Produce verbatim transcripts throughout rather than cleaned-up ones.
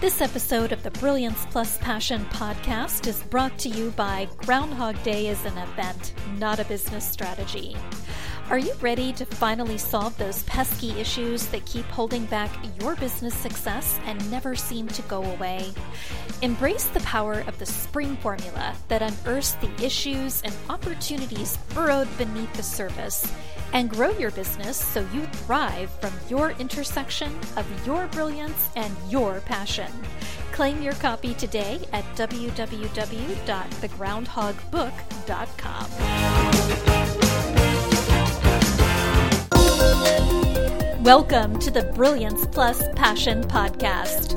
This episode of the Brilliance Plus Passion podcast is brought to you by Groundhog Day is an event, not a business strategy. Are you ready to finally solve those pesky issues that keep holding back your business success and never seem to go away? Embrace the power of the spring formula that unearths the issues and opportunities burrowed beneath the surface and grow your business so you thrive from your intersection of your brilliance and your passion. Claim your copy today at w w w dot the groundhog book dot com. Welcome to the Brilliance Plus Passion Podcast.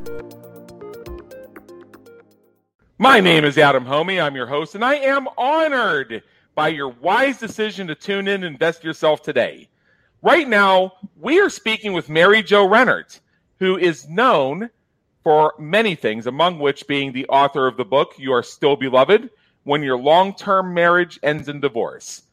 My name is Adam Homey. I'm your host, and I am honored by your wise decision to tune in and invest yourself today. Right now, we are speaking with Mary Jo Rennert, who is known for many things, among which being the author of the book, You Are Still Beloved, When Your Long Term Marriage Ends in Divorce.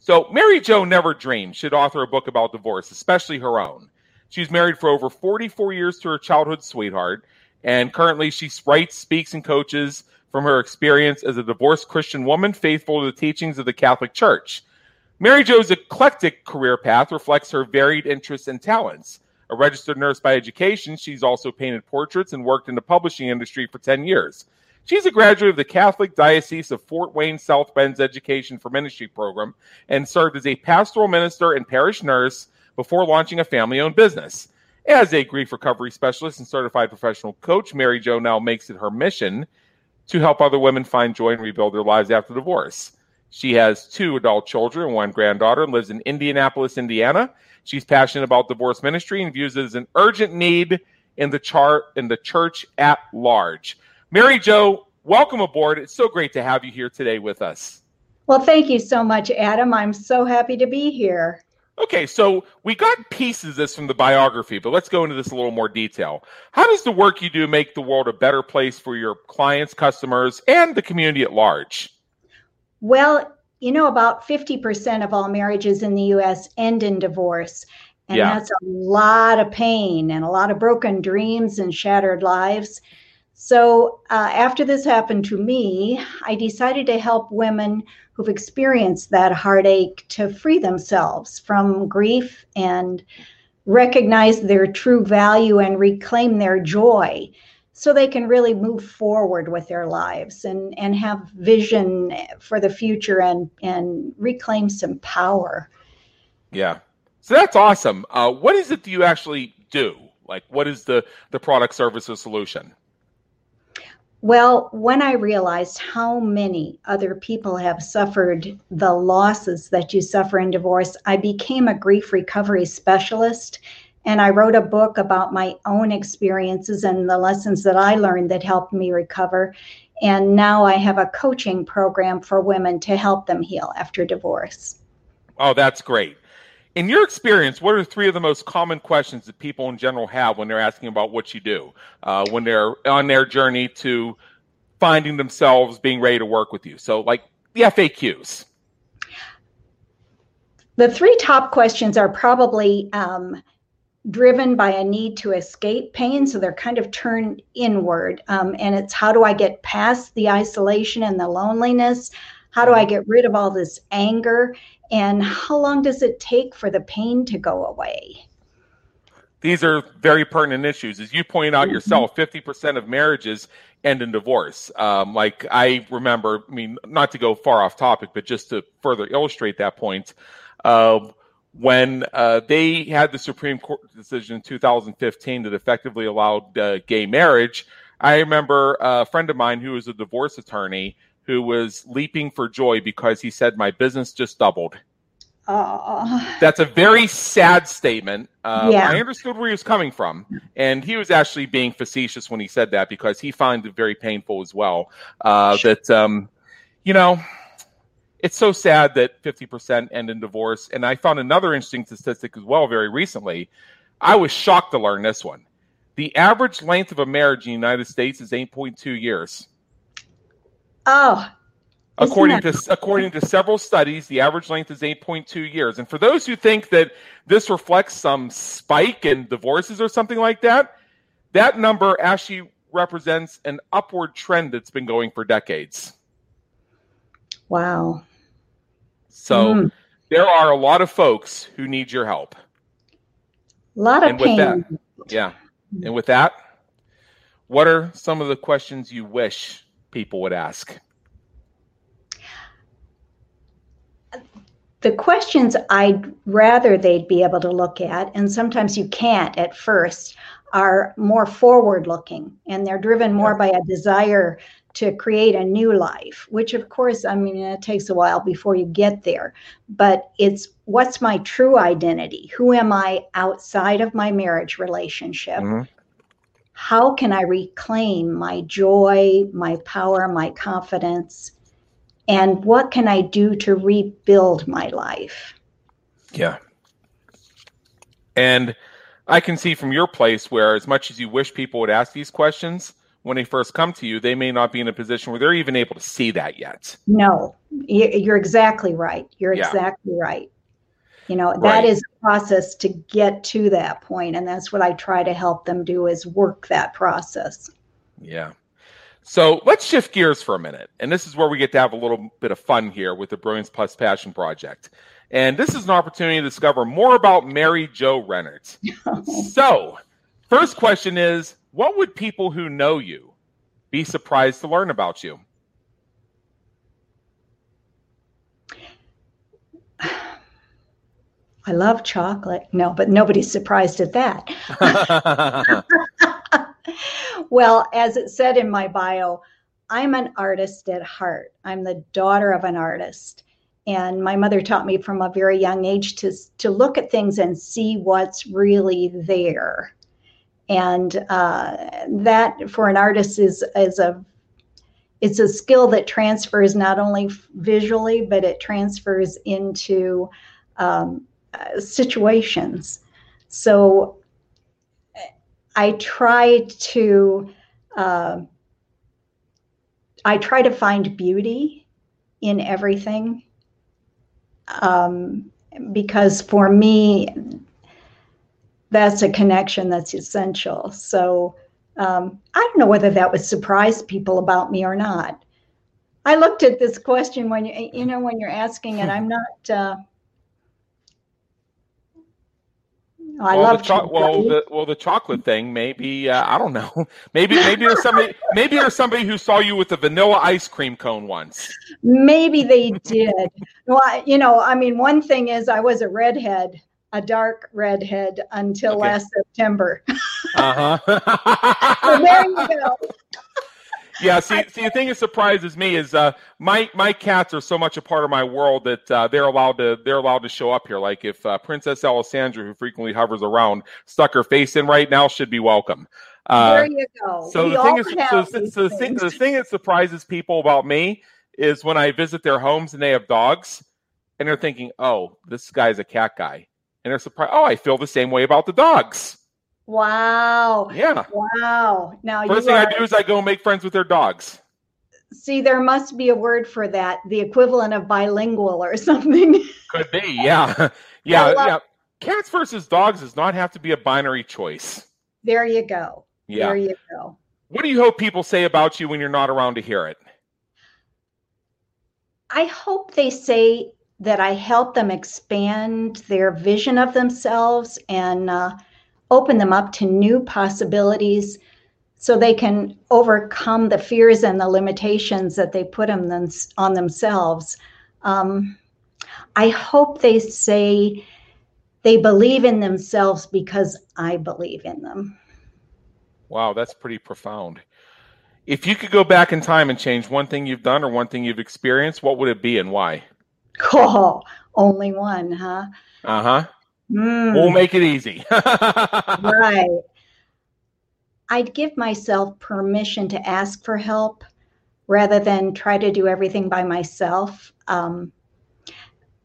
So Mary Jo never dreamed she'd author a book about divorce, especially her own. She's married for over forty-four years to her childhood sweetheart, and currently she writes, speaks, and coaches from her experience as a divorced Christian woman faithful to the teachings of the Catholic Church. Mary Jo's eclectic career path reflects her varied interests and talents. A registered nurse by education, she's also painted portraits and worked in the publishing industry for ten years. She's a graduate of the Catholic Diocese of Fort Wayne South Bend's Education for Ministry Program and served as a pastoral minister and parish nurse before launching a family-owned business. As a grief recovery specialist and certified professional coach, Mary Jo now makes it her mission to help other women find joy and rebuild their lives after divorce. She has two adult children, one granddaughter, and lives in Indianapolis, Indiana. She's passionate about divorce ministry and views it as an urgent need in the char- in the church at large. Mary Jo, welcome aboard. It's so great to have you here today with us. Well, thank you so much, Adam. I'm so happy to be here. Okay, so we got pieces of this from the biography, but let's go into this in a little more detail. How does the work you do make the world a better place for your clients, customers, and the community at large? Well, you know, about fifty percent of all marriages in the U S end in divorce. And yeah. That's a lot of pain and a lot of broken dreams and shattered lives. So uh, after this happened to me, I decided to help women who've experienced that heartache to free themselves from grief and recognize their true value and reclaim their joy, so they can really move forward with their lives and, and have vision for the future and, and reclaim some power. Yeah. So that's awesome. Uh, what is it that you actually do? Like, what is the, the product, service, or solution? Well, when I realized how many other people have suffered the losses that you suffer in divorce, I became a grief recovery specialist. And I wrote a book about my own experiences and the lessons that I learned that helped me recover. And now I have a coaching program for women to help them heal after divorce. Oh, that's great. In your experience, what are three of the most common questions that people in general have when they're asking about what you do, uh, when they're on their journey to finding themselves being ready to work with you? So like the F A Qs. The three top questions are probably um, driven by a need to escape pain. So they're kind of turned inward. Um, and it's, how do I get past the isolation and the loneliness? How do I get rid of all this anger? And how long does it take for the pain to go away? These are very pertinent issues. As you point out yourself, fifty percent of marriages end in divorce. Um, like I remember, I mean, not to go far off topic, but just to further illustrate that point, uh, When uh, they had the Supreme Court decision in two thousand fifteen that effectively allowed uh, gay marriage, I remember a friend of mine who was a divorce attorney who was leaping for joy because he said, "My business just doubled." Aww. That's a very sad statement. Um, yeah. I understood where he was coming from. And he was actually being facetious when he said that, because he finds it very painful as well. Uh, sure. That, um, you know, it's so sad that fifty percent end in divorce. And I found another interesting statistic as well very recently. I was shocked to learn this one. The average length of a marriage in the United States is eight point two years. Oh, According to according to several studies, the average length is eight point two years. And for those who think that this reflects some spike in divorces or something like that, that number actually represents an upward trend that's been going for decades. Wow. So mm. there are a lot of folks who need your help. A lot of and pain. With that, yeah. And with that, what are some of the questions you wish people would ask? The questions I'd rather they'd be able to look at, and sometimes you can't at first, are more forward-looking, and they're driven more by a desire to create a new life, which of course, I mean, it takes a while before you get there, but it's what's my true identity? Who am I outside of my marriage relationship? Mm-hmm. How can I reclaim my joy, my power, my confidence? And what can I do to rebuild my life? Yeah. And I can see from your place where, as much as you wish people would ask these questions, when they first come to you, they may not be in a position where they're even able to see that yet. No, you're exactly right. You're yeah. exactly right. You know, that right. is a process to get to that point. And that's what I try to help them do, is work that process. Yeah. So let's shift gears for a minute. And this is where we get to have a little bit of fun here with the Brilliance Plus Passion Project. And this is an opportunity to discover more about Mary Jo Rennert. So first question is, what would people who know you be surprised to learn about you? I love chocolate. No, but nobody's surprised at that. Well, as it said in my bio, I'm an artist at heart. I'm the daughter of an artist. And my mother taught me from a very young age to, to look at things and see what's really there. And uh, that for an artist is, is a, it's a skill that transfers not only visually, but it transfers into um, uh, situations. So I try to uh, I try to find beauty in everything, um, because for me, that's a connection that's essential. So um, I don't know whether that would surprise people about me or not. I looked at this question when you you know when you're asking it. I'm not. Uh, Oh, I well, love the cho- well, the, well, the chocolate thing. Maybe uh, I don't know. Maybe maybe there's somebody. Maybe there's somebody who saw you with a vanilla ice cream cone once. Maybe they did. Well, I, you know, I mean, one thing is, I was a redhead, a dark redhead, until okay. last September. Uh huh. So there you go. Yeah, see, see, the thing that surprises me is uh, my my cats are so much a part of my world that uh, they're allowed to they're allowed to show up here. Like if uh, Princess Alessandra, who frequently hovers around, stuck her face in right now, should be welcome. Uh, there you go. So the thing is, so, so the thing, the thing that surprises people about me is when I visit their homes and they have dogs, and they're thinking, "Oh, this guy's a cat guy," and they're surprised. Oh, I feel the same way about the dogs. Wow. Yeah. Wow. Now, first thing are, I do is I go and make friends with their dogs. See, there must be a word for that, the equivalent of bilingual or something. Could be, yeah. Yeah, love- yeah. Cats versus dogs does not have to be a binary choice. There you go. Yeah. There you go. What do you hope people say about you when you're not around to hear it? I hope they say that I help them expand their vision of themselves and uh open them up to new possibilities so they can overcome the fears and the limitations that they put on, them, on themselves. Um, I hope they say they believe in themselves because I believe in them. Wow, that's pretty profound. If you could go back in time and change one thing you've done or one thing you've experienced, what would it be and why? Cool. Only one, huh? Uh-huh. Mm. We'll make it easy. Right. I'd give myself permission to ask for help rather than try to do everything by myself, um,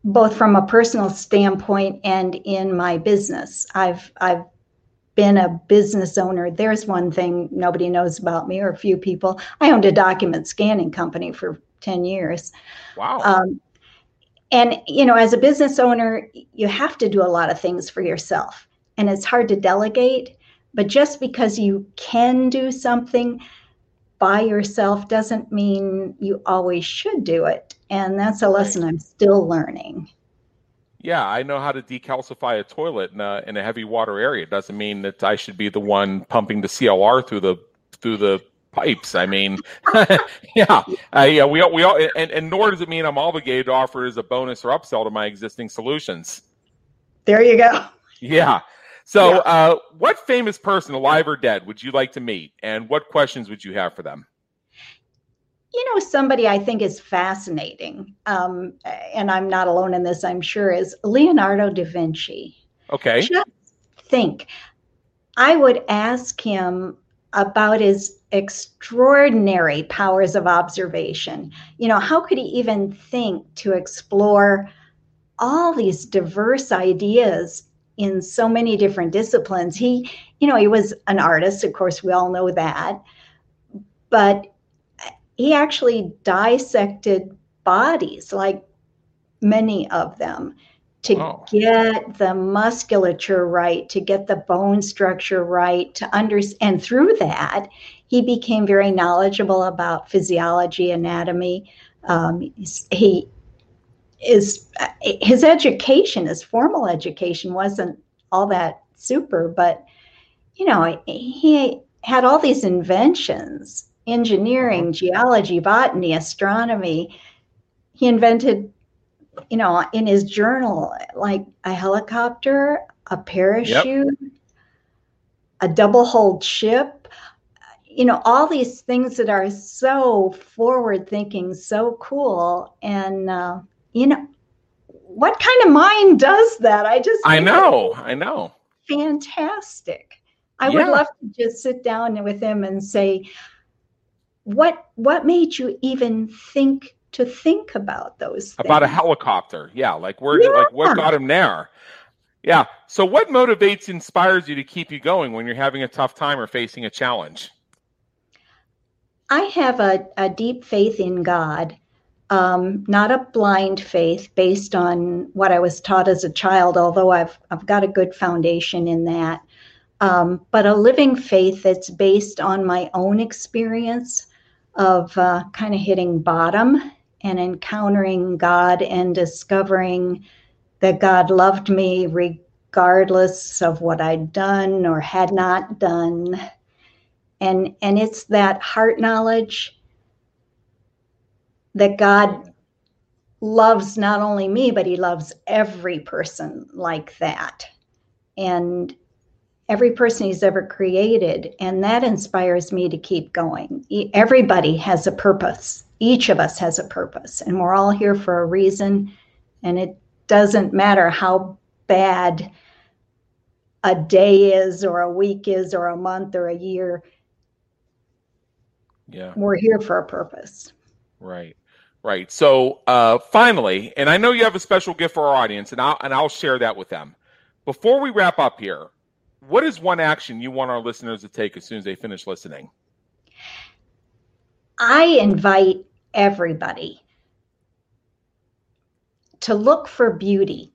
both from a personal standpoint and in my business. I've I've been a business owner. There's one thing nobody knows about me, or few people. I owned a document scanning company for ten years. Wow. Um, and, you know, as a business owner, you have to do a lot of things for yourself, and it's hard to delegate. But just because you can do something by yourself doesn't mean you always should do it. And that's a lesson I'm still learning. Yeah, I know how to decalcify a toilet in a, in a heavy water area. It doesn't mean that I should be the one pumping the C L R through the through the pipes. I mean, yeah, uh, yeah. We all, we all, and, and nor does it mean I'm obligated to offer as a bonus or upsell to my existing solutions. There you go. Yeah. So, yeah. Uh, what famous person, alive or dead, would you like to meet, and what questions would you have for them? You know, somebody I think is fascinating, um, and I'm not alone in this, I'm sure, is Leonardo da Vinci. Okay. Just think. I would ask him about his extraordinary powers of observation. You know, how could he even think to explore all these diverse ideas in so many different disciplines? He, you know, he was an artist. Of course, we all know that. But he actually dissected bodies, like many of them, to wow. get the musculature right, to get the bone structure right, to understand. And through that, he became very knowledgeable about physiology, anatomy. Um, he is his education, his formal education, wasn't all that super, but you know, he had all these inventions. Engineering, geology, botany, astronomy. He invented, you know, in his journal, like a helicopter, a parachute, yep. a double-hulled ship, you know, all these things that are so forward-thinking, so cool. And, uh, you know, what kind of mind does that? I just... I know, I know. Fantastic. I yeah. would love to just sit down with him and say, What what made you even think to think about those things? About a helicopter? Yeah, like where? Yeah. Like what got him there? Yeah. So, what motivates, inspires you to keep you going when you're having a tough time or facing a challenge? I have a, a deep faith in God, um, not a blind faith based on what I was taught as a child. Although I've I've got a good foundation in that, um, but a living faith that's based on my own experience of uh, kind of hitting bottom and encountering God and discovering that God loved me regardless of what I'd done or had not done. And, and it's that heart knowledge that God loves not only me, but he loves every person like that. And every person he's ever created. And that inspires me to keep going. Everybody has a purpose. Each of us has a purpose, and we're all here for a reason. And it doesn't matter how bad a day is or a week is or a month or a year. Yeah. We're here for a purpose. Right. Right. So uh, finally, and I know you have a special gift for our audience, and I'll, and I'll share that with them. Before we wrap up here, what is one action you want our listeners to take as soon as they finish listening? I invite everybody to look for beauty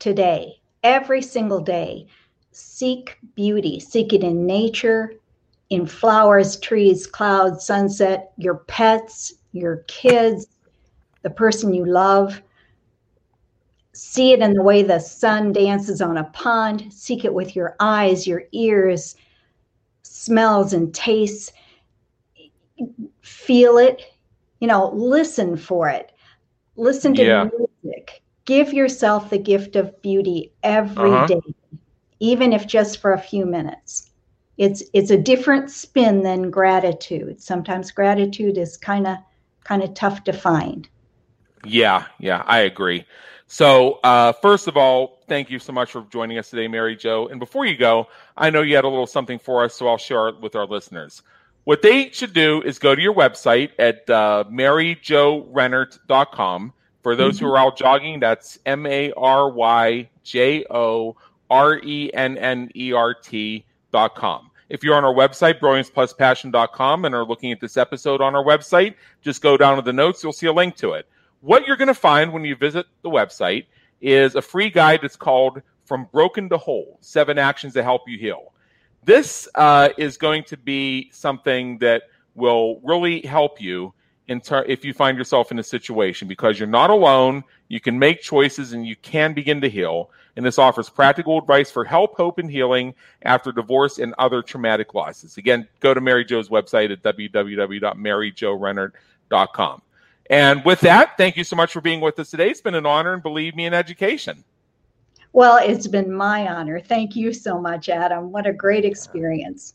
today, every single day. Seek beauty. Seek it in nature, in flowers, trees, clouds, sunset, your pets, your kids, the person you love. See it in the way the sun dances on a pond. Seek it with your eyes, your ears, smells and tastes. Feel it. You know, listen for it. Listen to yeah. music. Give yourself the gift of beauty every uh-huh. day, even if just for a few minutes. It's it's a different spin than gratitude. Sometimes gratitude is kind of kind of tough to find. Yeah, yeah, I agree. So uh, first of all, thank you so much for joining us today, Mary Jo. And before you go, I know you had a little something for us, so I'll share it with our listeners. What they should do is go to your website at uh, Mary Jo Rennert dot com. For those mm-hmm. who are out jogging, that's M A R Y J O R E N N E R T dot com. If you're on our website, brilliance plus passion dot com, and are looking at this episode on our website, just go down to the notes. You'll see a link to it. What you're going to find when you visit the website is a free guide that's called From Broken to Whole, Seven Actions to Help You Heal. This uh, is going to be something that will really help you in ter- if you find yourself in a situation, because you're not alone, you can make choices, and you can begin to heal. And this offers practical advice for help, hope, and healing after divorce and other traumatic losses. Again, go to Mary Jo's website at w w w dot Mary Jo Rennert dot com. And with that, thank you so much for being with us today. It's been an honor, and believe me, an education. Well, it's been my honor. Thank you so much, Adam. What a great experience.